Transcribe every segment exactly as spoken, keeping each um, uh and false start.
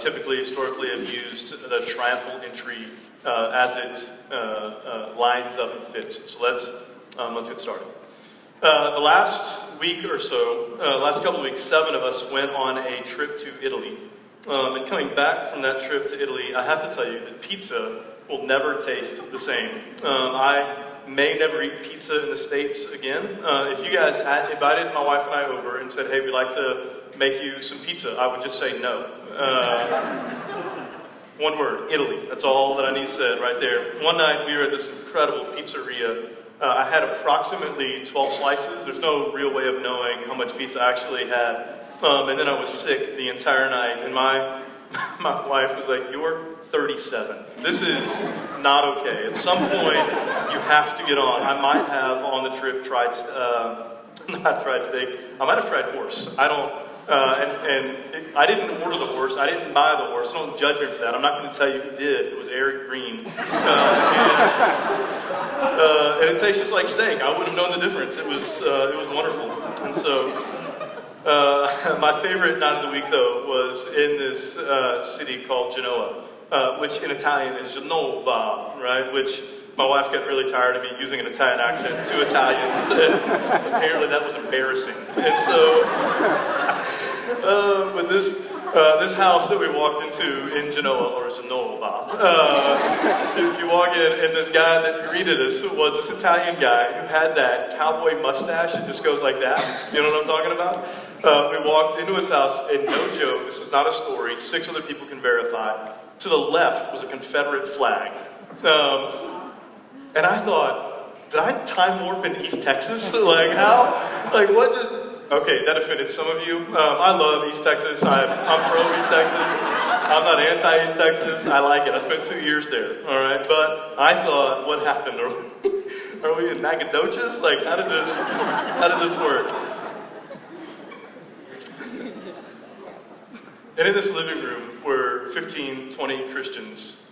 typically historically have used the triumphal entry uh, as it uh, uh, lines up and fits. So let's, um, let's get started. Uh, the last week or so, uh, last couple of weeks, seven of us went on a trip to Italy. Um, and coming back from that trip to Italy, I have to tell you that pizza will never taste the same. Um, I may never eat pizza in the States again. Uh, if you guys had invited my wife and I over and said, hey, we'd like to make you some pizza, I would just say no. Uh, one word, Italy. That's all that I need said right there. One night we were at this incredible pizzeria. Uh, I had approximately twelve slices. There's no real way of knowing how much pizza I actually had. Um, and then I was sick the entire night, and my my wife was like, you're thirty-seven. This is not okay. At some point, you have to get on. I might have on the trip tried, uh, not tried steak, I might have tried horse. I don't, uh, and, and it, I didn't order the horse. I didn't buy the horse. Don't judge me for that. I'm not going to tell you who did. It was Eric Green. Uh, and, uh, and it tastes just like steak. I wouldn't have known the difference. It was, uh, it was wonderful. And so... Uh, my favorite night of the week, though, was in this uh, city called Genoa, uh, which in Italian is Genova, right? Which my wife got really tired of me using an Italian accent to Italians. Apparently that was embarrassing. And so, uh, with this uh, this house that we walked into in Genoa, or Genova, uh, you, you walk in, and this guy that greeted us was this Italian guy who had that cowboy mustache that just goes like that. You know what I'm talking about? Uh, we walked into his house, and no joke, this is not a story, six other people can verify, to the left was a Confederate flag. Um, and I thought, did I time warp in East Texas? Like, how? Like, what just... Okay, that offended some of you. Um, I love East Texas. I'm, I'm pro East Texas. I'm not anti-East Texas. I like it. I spent two years there, all right? But I thought, what happened? Are we, are we in Nacogdoches? Like, how did this, how did this work? And in this living room were fifteen, twenty Christians.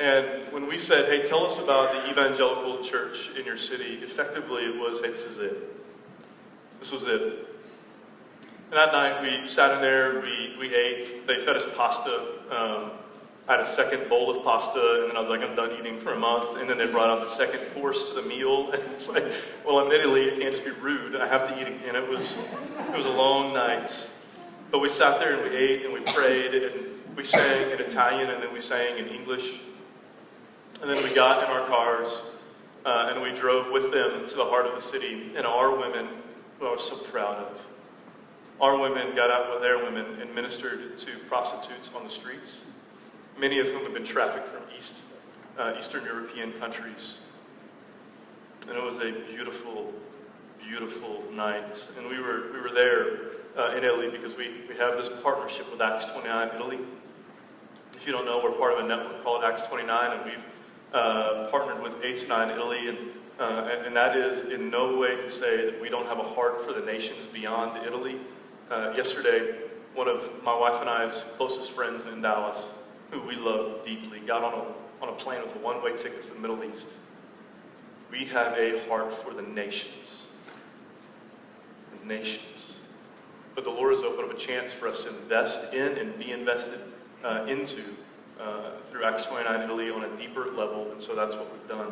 And when we said, hey, tell us about the evangelical church in your city, effectively it was, hey, this is it. This was it. And that night we sat in there, we, we ate, they fed us pasta. Um, I had a second bowl of pasta, and then I was like, I'm done eating for a month. And then they brought out the second course to the meal. And it's like, well, I'm in Italy, I can't just be rude. I have to eat again. It was, it was a long night. But we sat there and we ate and we prayed and we sang in Italian and then we sang in English. And then we got in our cars uh, and we drove with them to the heart of the city. And our women, who I was so proud of, our women got out with their women and ministered to prostitutes on the streets, many of whom had been trafficked from East, uh, Eastern European countries. And it was a beautiful, beautiful night. And we were, we were there. Uh, in Italy, because we, we have this partnership with Acts twenty-nine Italy. If you don't know, we're part of a network called Acts twenty-nine, and we've uh, partnered with H nine Italy, and, uh, and, and that is in no way to say that we don't have a heart for the nations beyond Italy. Uh, yesterday, one of my wife and I's closest friends in Dallas, who we love deeply, got on a, on a plane with a one-way ticket for the Middle East. We have a heart for the nations. The nations. But the Lord has opened up a chance for us to invest in and be invested uh, into uh, through Acts twenty-nine Italy on a deeper level, and so that's what we've done.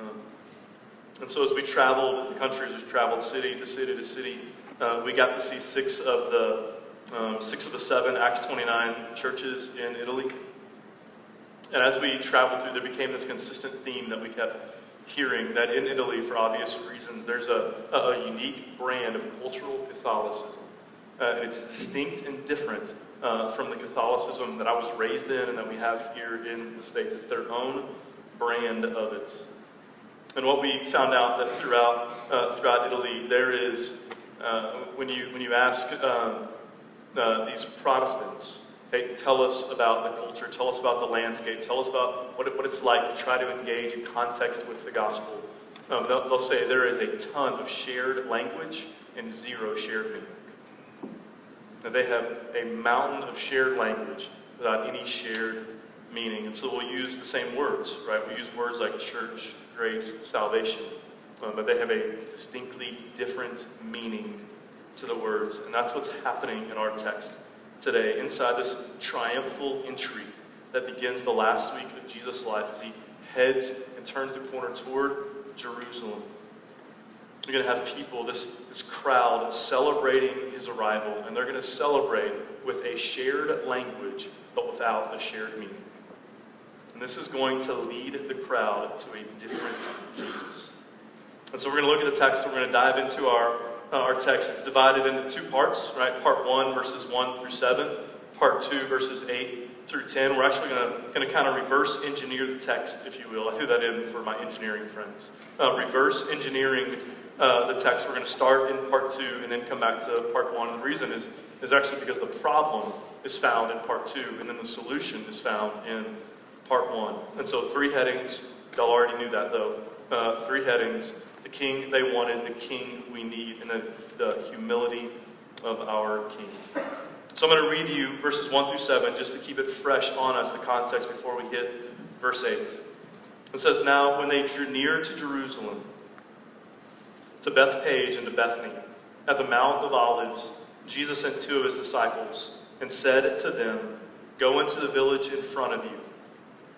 Um, and so as we traveled the countries, we traveled city to city to city, uh, we got to see six of the um, six of the seven Acts twenty-nine churches in Italy. And as we traveled through, there became this consistent theme that we kept hearing, that in Italy, for obvious reasons, there's a, a unique brand of cultural Catholicism. Uh, it's distinct and different uh, from the Catholicism that I was raised in and that we have here in the States. It's their own brand of it. And what we found out that throughout uh, throughout Italy, there is, uh, when you when you ask um, uh, these Protestants, hey, tell us about the culture, tell us about the landscape, tell us about what, it, what it's like to try to engage in context with the gospel. Um, they'll, they'll say there is a ton of shared language and zero shared meaning. Now, they have a mountain of shared language without any shared meaning. And so we'll use the same words, right? We use words like church, grace, salvation. Um, but they have a distinctly different meaning to the words. And that's what's happening in our text. today inside this triumphal entry that begins the last week of Jesus' life as he heads and turns the corner toward Jerusalem. You're going to have people, this, this crowd, celebrating his arrival, and they're going to celebrate with a shared language, but without a shared meaning. And this is going to lead the crowd to a different Jesus. And so we're going to look at the text, we're going to dive into our, uh, our text. It's divided into two parts, right? Part one, verses one through seven. Part two, verses eight through ten. We're actually going to, going to kind of reverse engineer the text, if you will. I threw that in for my engineering friends. Uh, reverse engineering Uh, the text. We're going to start in part two and then come back to part one. And the reason is, is actually because the problem is found in part two, and then the solution is found in part one. And so three headings. Y'all already knew that, though. Uh, three headings. The king they wanted, the king we need, and then the humility of our king. So I'm going to read you verses one through seven just to keep it fresh on us, the context, before we hit verse eight. It says, "Now when they drew near to Jerusalem, to Bethpage and to Bethany, at the Mount of Olives, Jesus sent two of his disciples and said to them, 'Go into the village in front of you,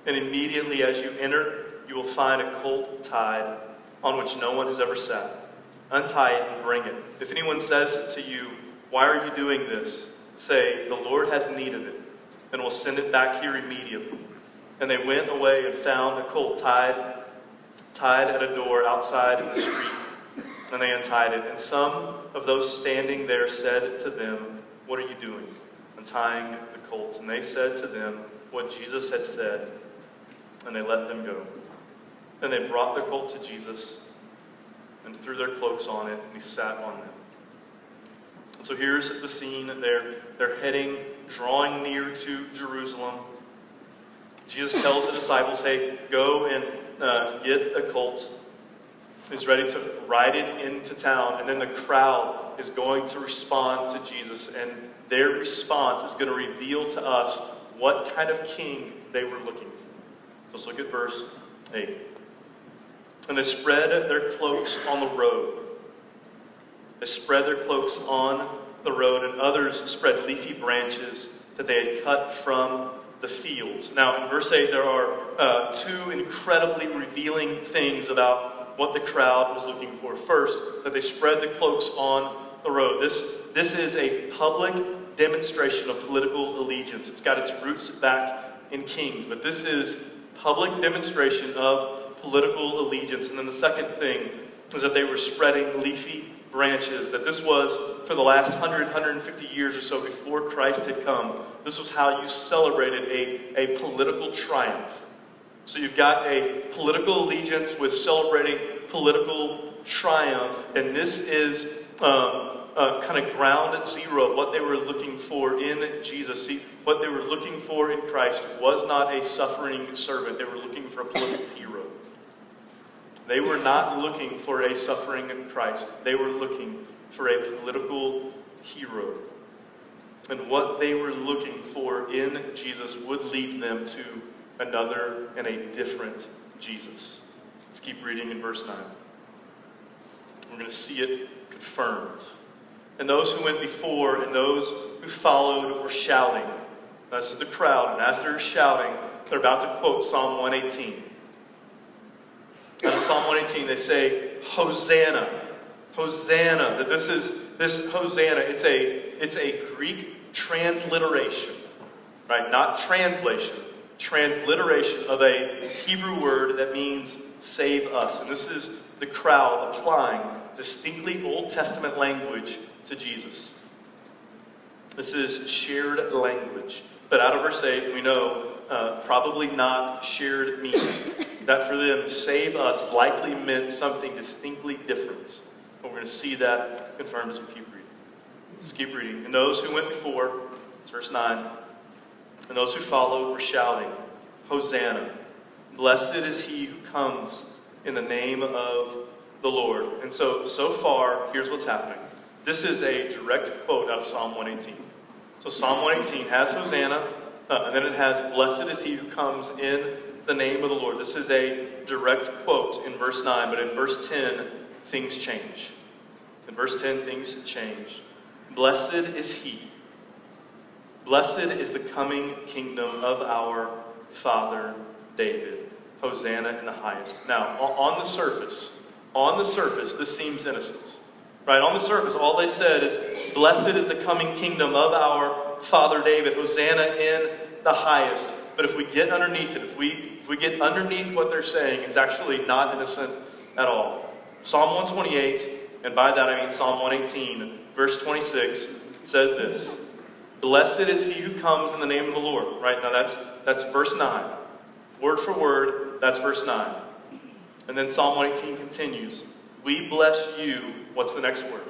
and immediately as you enter, you will find a colt tied on which no one has ever sat. Untie it and bring it. If anyone says to you, "Why are you doing this?" say, "The Lord has need of it, and will send it back here immediately." And they went away and found a colt tied, tied at a door outside in the street. And they untied it. And some of those standing there said to them, "What are you doing, untying the colt?" And they said to them what Jesus had said, and they let them go. And they brought the colt to Jesus and threw their cloaks on it, and he sat on them. And so here's the scene. They're, they're heading, drawing near to Jerusalem. Jesus tells the disciples, hey, go and uh, get a colt. Is ready to ride it into town, and then the crowd is going to respond to Jesus, and their response is going to reveal to us what kind of king they were looking for. Let's look at verse eight. "And they spread their cloaks on the road. They spread their cloaks on the road, and others spread leafy branches that they had cut from the fields." Now, in verse eight, there are uh, two incredibly revealing things about what the crowd was looking for. First, that they spread the cloaks on the road. This, this is a public demonstration of political allegiance. It's got its roots back in Kings, but this is public demonstration of political allegiance. And then the second thing is that they were spreading leafy branches, that this was, for the last one hundred, one hundred fifty years or so before Christ had come, this was how you celebrated a, a political triumph. So you've got a political allegiance with celebrating political triumph, and this is um, uh, kind of ground at zero of what they were looking for in Jesus. See, what they were looking for in Christ was not a suffering servant. They were looking for a political hero. They were not looking for a suffering Christ. They were looking for a political hero. And what they were looking for in Jesus would lead them to another and a different Jesus. Let's keep reading in verse nine. We're going to see it confirmed. "And those who went before and those who followed were shouting." That's the crowd. And as they're shouting, they're about to quote Psalm one eighteen. Out of Psalm one eighteen, they say, "Hosanna, Hosanna." That this is, this Hosanna, it's a, it's a Greek transliteration, right? Not translation. Transliteration of a Hebrew word that means "save us." And this is the crowd applying distinctly Old Testament language to Jesus. This is shared language. But out of verse eight, we know uh, probably not shared meaning. That for them, "save us" likely meant something distinctly different. And we're going to see that confirmed as we keep reading. Let's keep reading. "And those who went before," it's verse nine, "and those who followed were shouting, 'Hosanna, blessed is he who comes in the name of the Lord.'" And so, so far, here's what's happening. This is a direct quote out of Psalm one eighteen. So Psalm one eighteen has Hosanna, uh, and then it has "Blessed is he who comes in the name of the Lord." This is a direct quote in verse nine, but in verse ten, things change. In verse ten, things change. "Blessed is he Blessed is the coming kingdom of our Father David. Hosanna in the highest. Now, on the surface, on the surface, this seems innocent. Right? On the surface, all they said is, blessed is the coming kingdom of our Father David. Hosanna in the highest. But if we get underneath it, if we, if we get underneath what they're saying, it's actually not innocent at all. Psalm one twenty-eight, and by that I mean Psalm one eighteen, verse twenty-six, says this. Blessed is he who comes in the name of the Lord. Right? Now that's, that's verse nine. Word for word, that's verse nine. And then Psalm one eighteen continues. We bless you. What's the next word?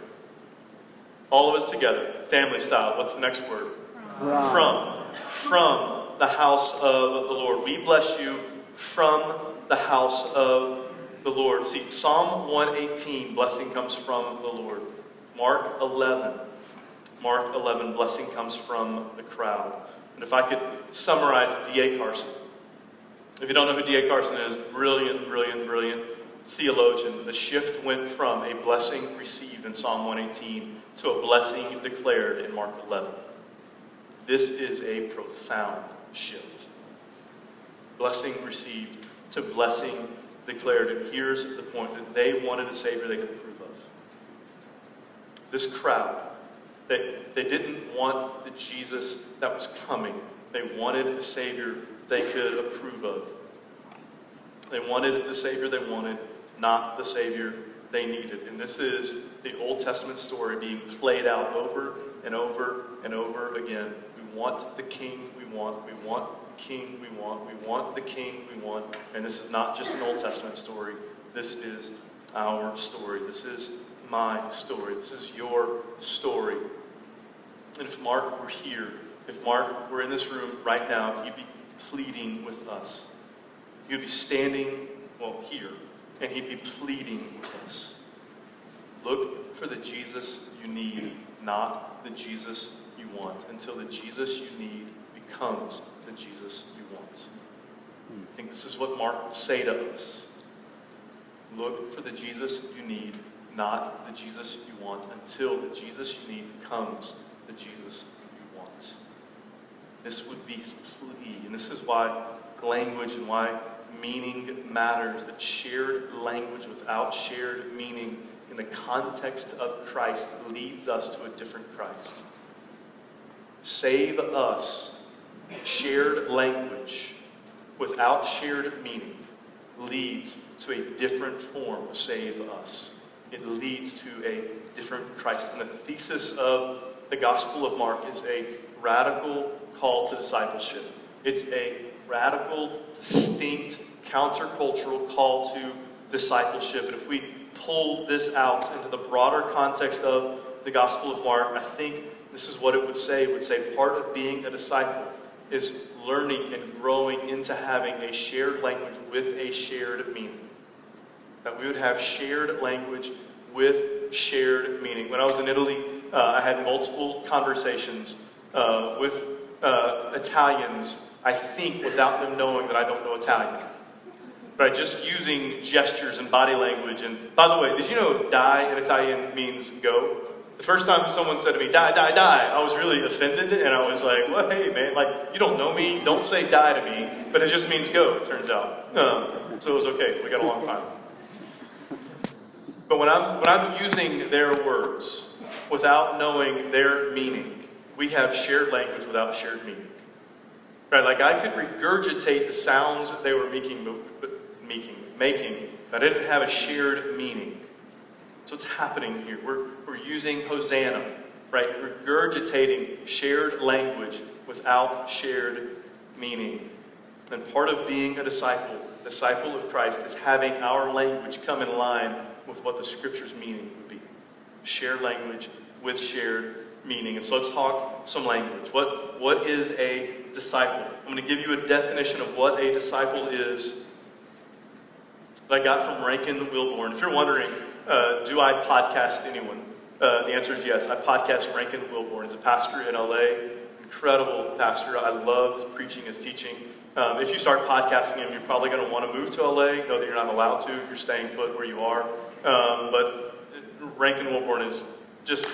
All of us together. Family style. What's the next word? From. From. From the house of the Lord. We bless you from the house of the Lord. See, Psalm one eighteen, blessing comes from the Lord. Mark eleven. Mark eleven, blessing comes from the crowd. And if I could summarize D A Carson. If you don't know who D A Carson is, brilliant, brilliant, brilliant theologian. The shift went from a blessing received in Psalm one eighteen to a blessing declared in Mark eleven. This is a profound shift. Blessing received to blessing declared. And here's the point that they wanted a Savior they could approve of. This crowd, They, they didn't want the Jesus that was coming. They wanted a Savior they could approve of. They wanted the Savior they wanted, not the Savior they needed. And this is the Old Testament story being played out over and over and over again. We want the King we want. We want the King we want. We want the King we want. And this is not just an Old Testament story. This is our story. This is my story. This is your story. And if Mark were here, if Mark were in this room right now, he'd be pleading with us. He'd be standing, well, here, and he'd be pleading with us. Look for the Jesus you need, not the Jesus you want, until the Jesus you need becomes the Jesus you want. I think this is what Mark would say to us. Look for the Jesus you need, not the Jesus you want, until the Jesus you need becomes the Jesus you want. This would be his plea, and this is why language and why meaning matters, that shared language without shared meaning in the context of Christ leads us to a different Christ. Save us. Shared language without shared meaning leads to a different form of save us. It leads to a different Christ. And the thesis of the Gospel of Mark is a radical call to discipleship. It's a radical, distinct, countercultural call to discipleship. And if we pull this out into the broader context of the Gospel of Mark, I think this is what it would say. It would say part of being a disciple is learning and growing into having a shared language with a shared meaning. That we would have shared language with shared meaning. When I was in Italy, uh, I had multiple conversations uh, with uh, Italians, I think, without them knowing that I don't know Italian. Right? Just using gestures and body language. And by the way, did you know die in Italian means go? The first time someone said to me, die, die, die, I was really offended, and I was like, well, hey, man, like, you don't know me, don't say die to me, but it just means go, it turns out. Um, so it was okay, we got along fine. But when I'm, when I'm using their words without knowing their meaning, we have shared language without shared meaning. Right? Like I could regurgitate the sounds that they were making, making, making, but I didn't have a shared meaning. So what's happening here? We're, we're using Hosanna, right? Regurgitating shared language without shared meaning. And part of being a disciple, disciple of Christ, is having our language come in line with what the Scripture's meaning would be. Shared language with shared meaning. And so let's talk some language. What, what is a disciple? I'm going to give you a definition of what a disciple is that I got from Rankin Wilborn. If you're wondering, uh, do I podcast anyone? Uh, the answer is yes. I podcast Rankin Wilborn. He's a pastor in L A. Incredible pastor. I love preaching his teaching. Um, if you start podcasting him, you're probably going to want to move to L A. Know that you're not allowed to. You're staying put where you are. Um, but Rankin Wilborn is just a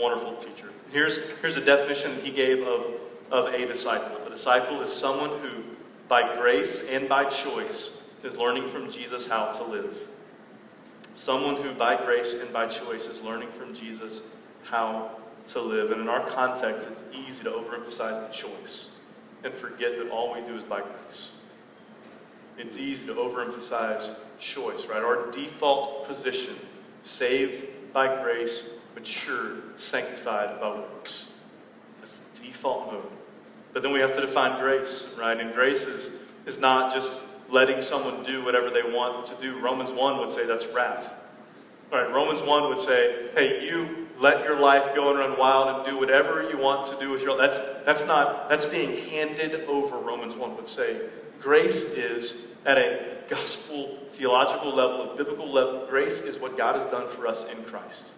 wonderful teacher. Here's, here's a definition he gave of, of a disciple. A disciple is someone who, by grace and by choice, is learning from Jesus how to live. Someone who, by grace and by choice, is learning from Jesus how to live. And in our context, it's easy to overemphasize the choice and forget that all we do is by grace. It's easy to overemphasize choice, right? Our default position, saved by grace, mature, sanctified by works. That's the default mode. But then we have to define grace, right? And grace is, is not just letting someone do whatever they want to do. Romans one would say that's wrath. All right, Romans one would say, hey, you let your life go and run wild and do whatever you want to do with your life. That's, that's not, that's being handed over, Romans one would say. Grace is, at a gospel, theological level, a biblical level, grace is what God has done for us in Christ.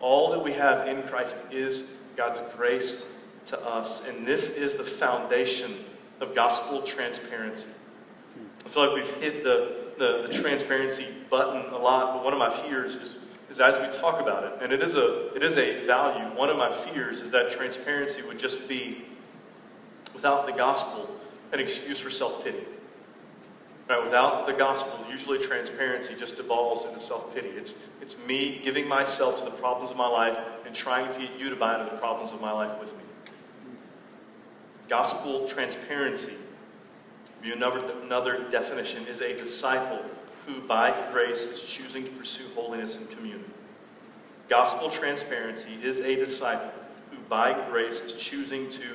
All that we have in Christ is God's grace to us. And this is the foundation of gospel transparency. I feel like we've hit the, the, the transparency button a lot, but one of my fears is, is as we talk about it, and it is, a, it is a value, one of my fears is that transparency would just be, without the gospel, an excuse for self-pity. Right, without the gospel, usually transparency just devolves into self-pity. It's, it's me giving myself to the problems of my life and trying to get you to buy into the problems of my life with me. Gospel transparency, another, another definition, is a disciple who by grace is choosing to pursue holiness in community. Gospel transparency is a disciple who by grace is choosing to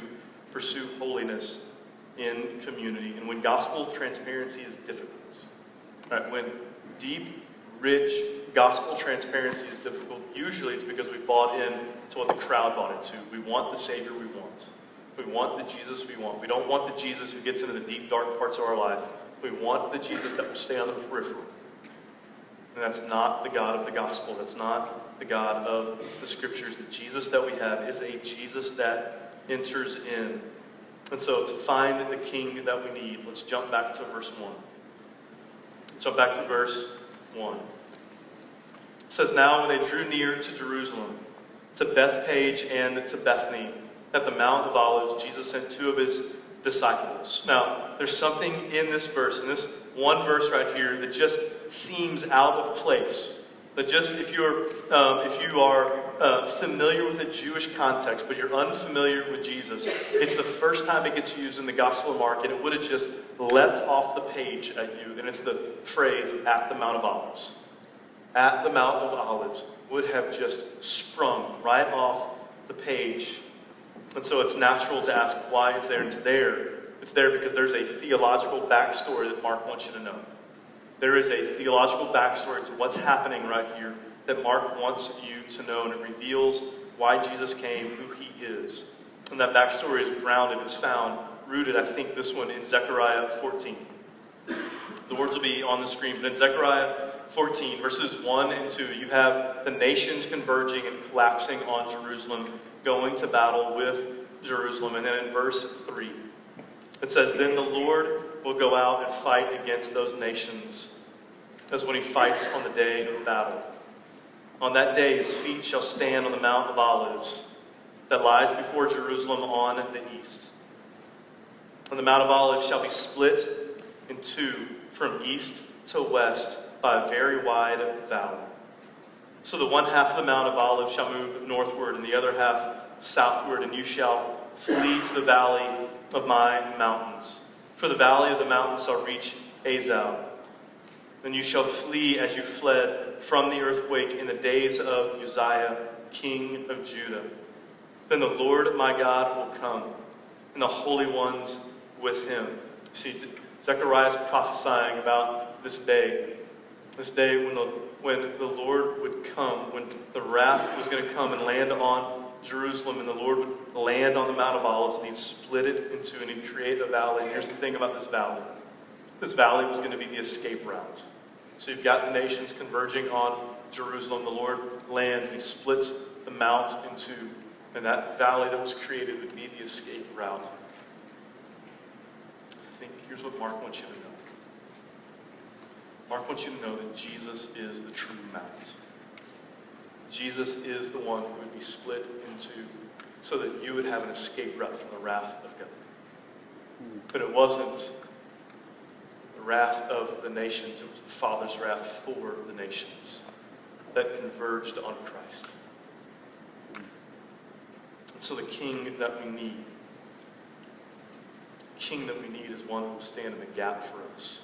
pursue holiness in community. And when gospel transparency is difficult, right, when deep, rich gospel transparency is difficult, usually it's because we bought in to what the crowd bought into. We want the Savior we want. We want the Jesus we want. We don't want the Jesus who gets into the deep, dark parts of our life. We want the Jesus that will stay on the periphery. And that's not the God of the gospel. That's not the God of the scriptures. The Jesus that we have is a Jesus that enters in. And so to find the king that we need, let's jump back to verse one. Let's jump back to verse one. It says, now when they drew near to Jerusalem, to Bethpage and to Bethany, at the Mount of Olives, Jesus sent two of his disciples. Now, there's something in this verse, in this one verse right here, that just seems out of place. That just, if you're, um, if you are uh, familiar with the Jewish context, but you're unfamiliar with Jesus, it's the first time it gets used in the Gospel of Mark, and it would have just leapt off the page at you, and it's the phrase, at the Mount of Olives. At the Mount of Olives would have just sprung right off the page. And so it's natural to ask why it's there. And it's there. It's there because there's a theological backstory that Mark wants you to know. There is a theological backstory to what's happening right here that Mark wants you to know, and it reveals why Jesus came, who he is. And that backstory is grounded, it's found, rooted, I think this one, in Zechariah fourteen. The words will be on the screen, but in Zechariah fourteen, verses one and two, you have the nations converging and collapsing on Jerusalem, going to battle with Jerusalem. And then in verse three, it says, then the Lord will go out and fight against those nations, as when he fights on the day of battle. On that day his feet shall stand on the Mount of Olives that lies before Jerusalem on the east. And the Mount of Olives shall be split in two from east to west by a very wide valley. So the one half of the Mount of Olives shall move northward, and the other half southward, and you shall flee to the valley of my mountains. For the valley of the mountains shall reach Azal. And you shall flee as you fled from the earthquake in the days of Uzziah, king of Judah. Then the Lord my God will come, and the holy ones with him. See, Zechariah is prophesying about this day. This day when the when the Lord would come, when the wrath was going to come and land on Jerusalem, and the Lord would land on the Mount of Olives, and he'd split it in two, and he'd create a valley. And here's the thing about this valley. This valley was going to be the escape route. So you've got the nations converging on Jerusalem. The Lord lands, and he splits the mount in two, and that valley that was created would be the escape route. I think here's what Mark wants you to know. Mark wants you to know that Jesus is the true mount. Jesus is the one who would be split into so that you would have an escape route from the wrath of God. But it wasn't the wrath of the nations. It was the Father's wrath for the nations that converged on Christ. And so the king that we need, the king that we need is one who will stand in the gap for us.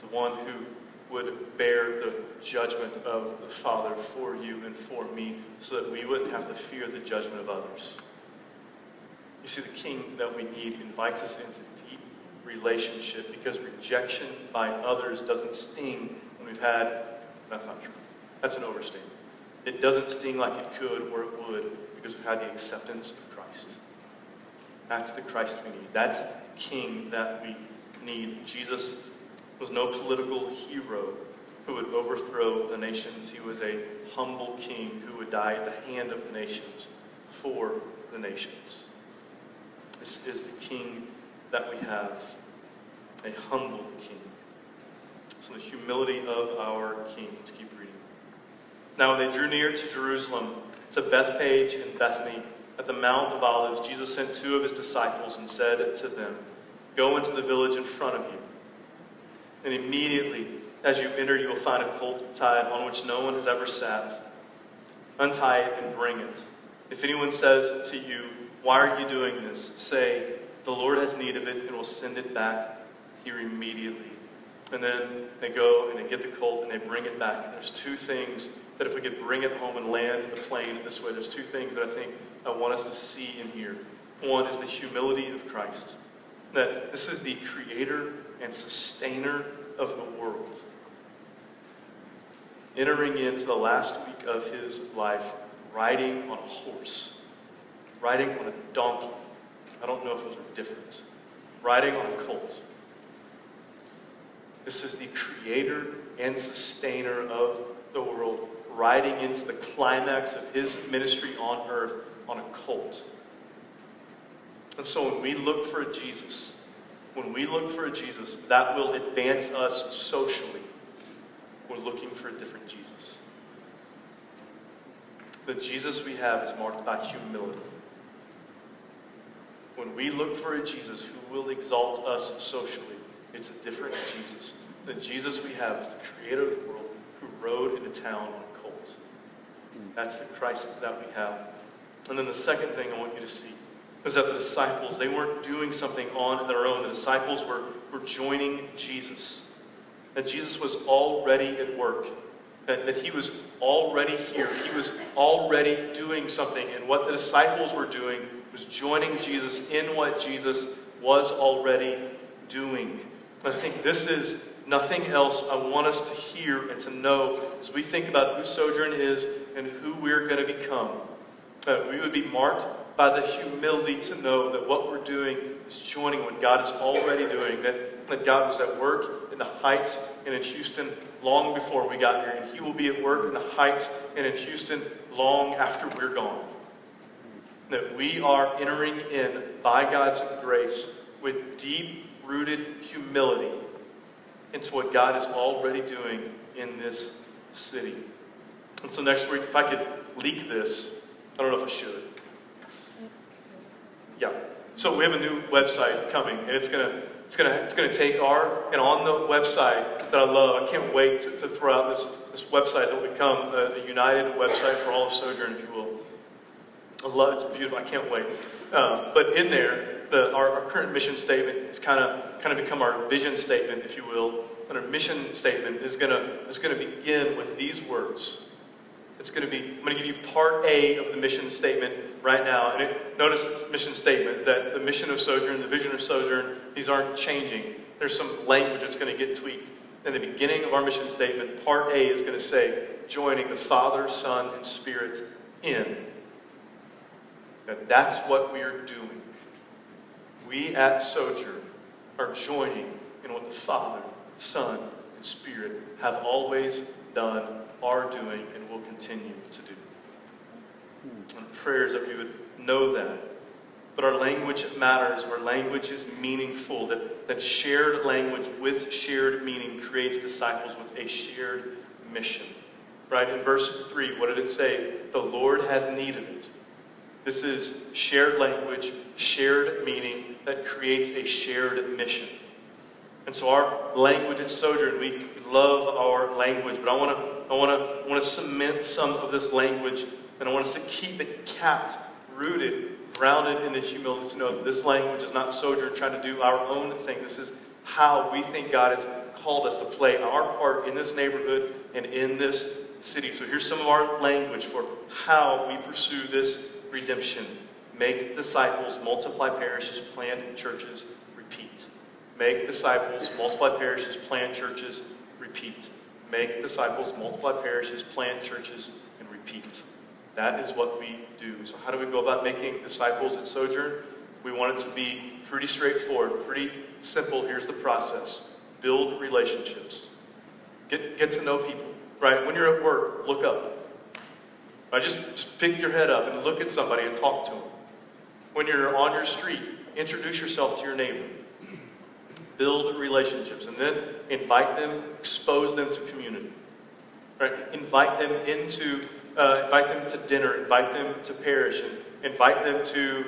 The one who would bear the judgment of the Father for you and for me so that we wouldn't have to fear the judgment of others. You see, the king that we need invites us into deep relationship because rejection by others doesn't sting when we've had... That's not true. That's an overstatement. It doesn't sting like it could or it would because we've had the acceptance of Christ. That's the Christ we need. That's the king that we need. Jesus was no political hero who would overthrow the nations. He was a humble king who would die at the hand of the nations for the nations. This is the king that we have, a humble king. So the humility of our king. Let's keep reading. Now when they drew near to Jerusalem, to Bethpage and Bethany, at the Mount of Olives, Jesus sent two of his disciples and said to them, "Go into the village in front of you. And immediately, as you enter, you will find a colt tied on which no one has ever sat. Untie it and bring it. If anyone says to you, 'Why are you doing this?' say, 'The Lord has need of it and will send it back here immediately.'" And then they go and they get the colt and they bring it back. And there's two things that if we could bring it home and land the plane this way, there's two things that I think I want us to see in here. One is the humility of Christ. That this is the creator and sustainer of the world. Entering into the last week of his life, riding on a horse, riding on a donkey. I don't know if those are different. Riding on a colt. This is the creator and sustainer of the world, riding into the climax of his ministry on earth on a colt. And so when we look for a Jesus, when we look for a Jesus, that will advance us socially. We're looking for a different Jesus. The Jesus we have is marked by humility. When we look for a Jesus who will exalt us socially, it's a different Jesus. The Jesus we have is the creator of the world who rode into town on a colt. That's the Christ that we have. And then the second thing I want you to see is that the disciples, they weren't doing something on their own. The disciples were, were joining Jesus. That Jesus was already at work. That, that he was already here. He was already doing something. And what the disciples were doing was joining Jesus in what Jesus was already doing. And I think this is nothing else I want us to hear and to know as we think about who Sojourn is and who we're going to become. That we would be marked by the humility to know that what we're doing is joining what God is already doing, that, that God was at work in the Heights and in Houston long before we got here, and he will be at work in the Heights and in Houston long after we're gone. That we are entering in, by God's grace, with deep-rooted humility into what God is already doing in this city. And so next week, if I could leak this, I don't know if I should. Yeah. So we have a new website coming, and it's gonna it's gonna it's gonna take our and on the website that I love. I can't wait to, to throw out this this website that will become uh, the United website for all of Sojourn, if you will. I love it. It's beautiful. I can't wait. Um, but in there, the our, our current mission statement has kind of kind of become our vision statement, if you will. And our mission statement is gonna is gonna begin with these words. It's going to be, I'm going to give you part A of the mission statement right now. And it, notice it's mission statement, that the mission of Sojourn, the vision of Sojourn, these aren't changing. There's some language that's going to get tweaked. In the beginning of our mission statement, part A is going to say, joining the Father, Son, and Spirit in. Now, that's what we are doing. We at Sojourn are joining in what the Father, Son, and Spirit have always done, are doing, and will continue to do. And prayers that we would know that. But our language matters. Our language is meaningful. That, that shared language with shared meaning creates disciples with a shared mission. Right? In verse three, what did it say? The Lord has need of it. This is shared language, shared meaning that creates a shared mission. And so our language at Sojourn, we love our language, but I want to I want to I want to cement some of this language, and I want us to keep it capped, rooted, grounded in the humility to know that this language is not Sojourn trying to do our own thing. This is how we think God has called us to play our part in this neighborhood and in this city. So here's some of our language for how we pursue this redemption. Make disciples, multiply parishes, plant churches, repeat. Make disciples, multiply parishes, plant churches, repeat. Make disciples, multiply parishes, plant churches, and repeat. That is what we do. So how do we go about making disciples at Sojourn? We want it to be pretty straightforward, pretty simple. Here's the process. Build relationships. Get, get to know people. Right? When you're at work, look up. Right? Just, just pick your head up and look at somebody and talk to them. When you're on your street, introduce yourself to your neighbor. Build relationships, and then invite them, expose them to community. Right? Invite them into, uh, invite them to dinner, invite them to parish, and invite them to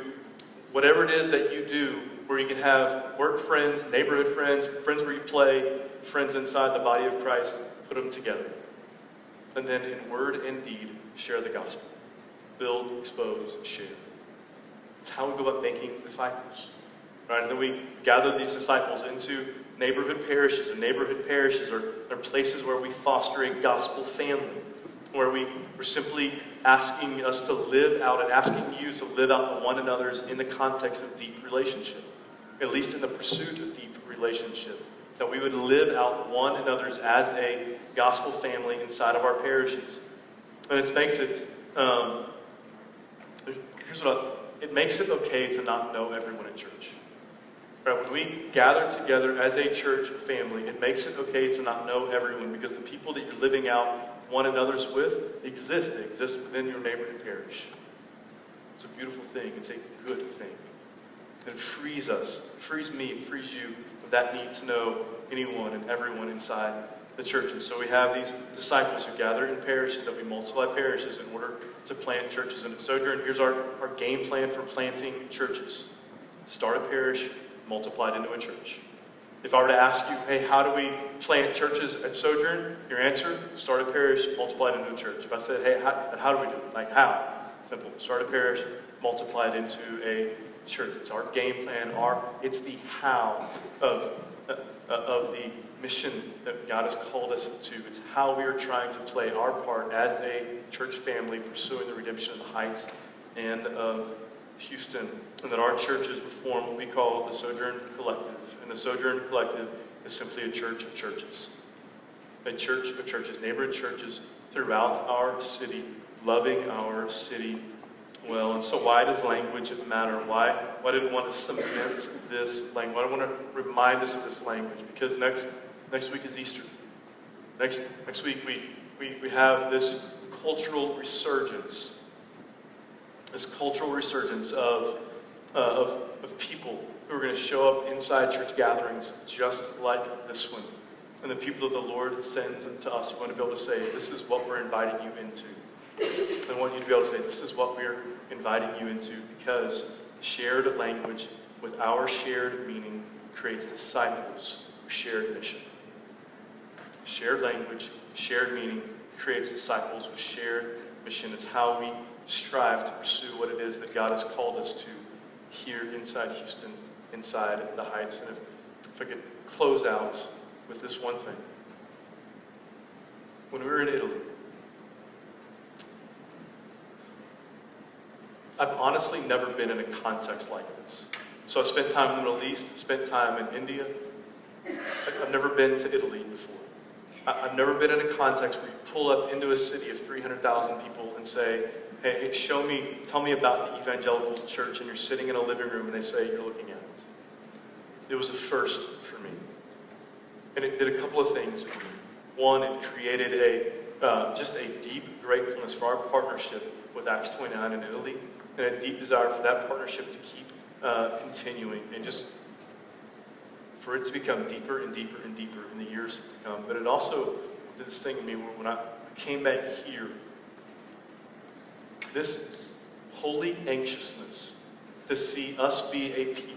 whatever it is that you do, where you can have work friends, neighborhood friends, friends where you play, friends inside the body of Christ, put them together. And then in word and deed, share the gospel. Build, expose, share. It's how we go about making disciples. Right? And then we gather these disciples into neighborhood parishes, and neighborhood parishes are, are places where we foster a gospel family, where we are simply asking us to live out and asking you to live out one another's in the context of deep relationship, at least in the pursuit of deep relationship, that we would live out one another's as a gospel family inside of our parishes. And it makes it, um, here's what I, it makes it okay to not know everyone in church. Right, when we gather together as a church family, it makes it okay to not know everyone, because the people that you're living out one another's with exist. They exist within your neighborhood parish. It's a beautiful thing. It's a good thing. And it frees us, it frees me, it frees you of that need to know anyone and everyone inside the church. And so we have these disciples who gather in parishes, that we multiply parishes in order to plant churches. And at Sojourn, here's our, our game plan for planting churches. Start a parish, multiplied into a church. If I were to ask you, hey, how do we plant churches at Sojourn? Your answer, start a parish, multiply it into a church. If I said, hey, how, how do we do it? Like, how? Simple. Start a parish, multiply it into a church. It's our game plan. Our, it's the how of, uh, of the mission that God has called us to. It's how we are trying to play our part as a church family pursuing the redemption of the Heights and of Houston, and that our churches would form what we call the Sojourn Collective. And the Sojourn Collective is simply a church of churches. A church of churches, neighborhood churches throughout our city, loving our city well. And so why does language matter? Why, why do we want to cement this language? Why do we want to remind us of this language? Because next next week is Easter. Next, next week we, we, we have this cultural resurgence. This cultural resurgence of, uh, of, of people who are going to show up inside church gatherings just like this one. And the people that the Lord sends to us are going to be able to say, this is what we're inviting you into. I want you to be able to say, this is what we're inviting you into, because shared language with our shared meaning creates disciples with shared mission. Shared language, shared meaning creates disciples with shared mission. It's how we strive to pursue what it is that God has called us to here inside Houston, inside the Heights. And if, if I could close out with this one thing. When we were in Italy, I've honestly never been in a context like this. So I spent time in the Middle East, spent time in India. I've never been to Italy before. I've never been in a context where you pull up into a city of three hundred thousand people and say, hey, show me, tell me about the evangelical church, and you're sitting in a living room and they say you're looking at it. It was a first for me. And it did a couple of things. One, it created a, uh, just a deep gratefulness for our partnership with Acts twenty-nine in Italy, and a deep desire for that partnership to keep uh, continuing, and just for it to become deeper and deeper and deeper in the years to come. But it also did this thing to me when I came back here. This holy anxiousness to see us be a people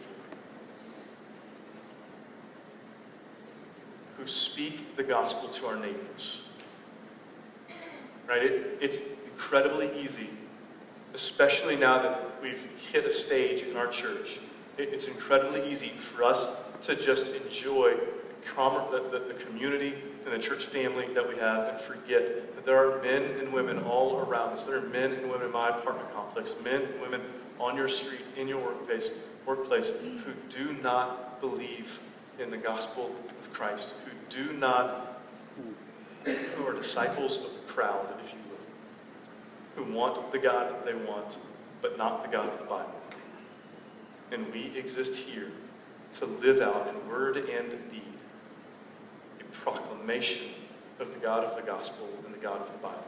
who speak the gospel to our neighbors. Right? It, it's incredibly easy, especially now that we've hit a stage in our church. It, it's incredibly easy for us to just enjoy the, the, the community and the church family that we have and forget that there are men and women all around us. There are men and women in my apartment complex, men and women on your street, in your workplace, workplace who do not believe in the gospel of Christ, who do not, who are disciples of the crowd, if you will, who want the God that they want, but not the God of the Bible. And we exist here to live out in word and deed a proclamation of the God of the gospel and the God of the Bible.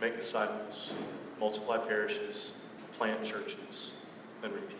Make disciples, multiply parishes, plant churches, and repeat.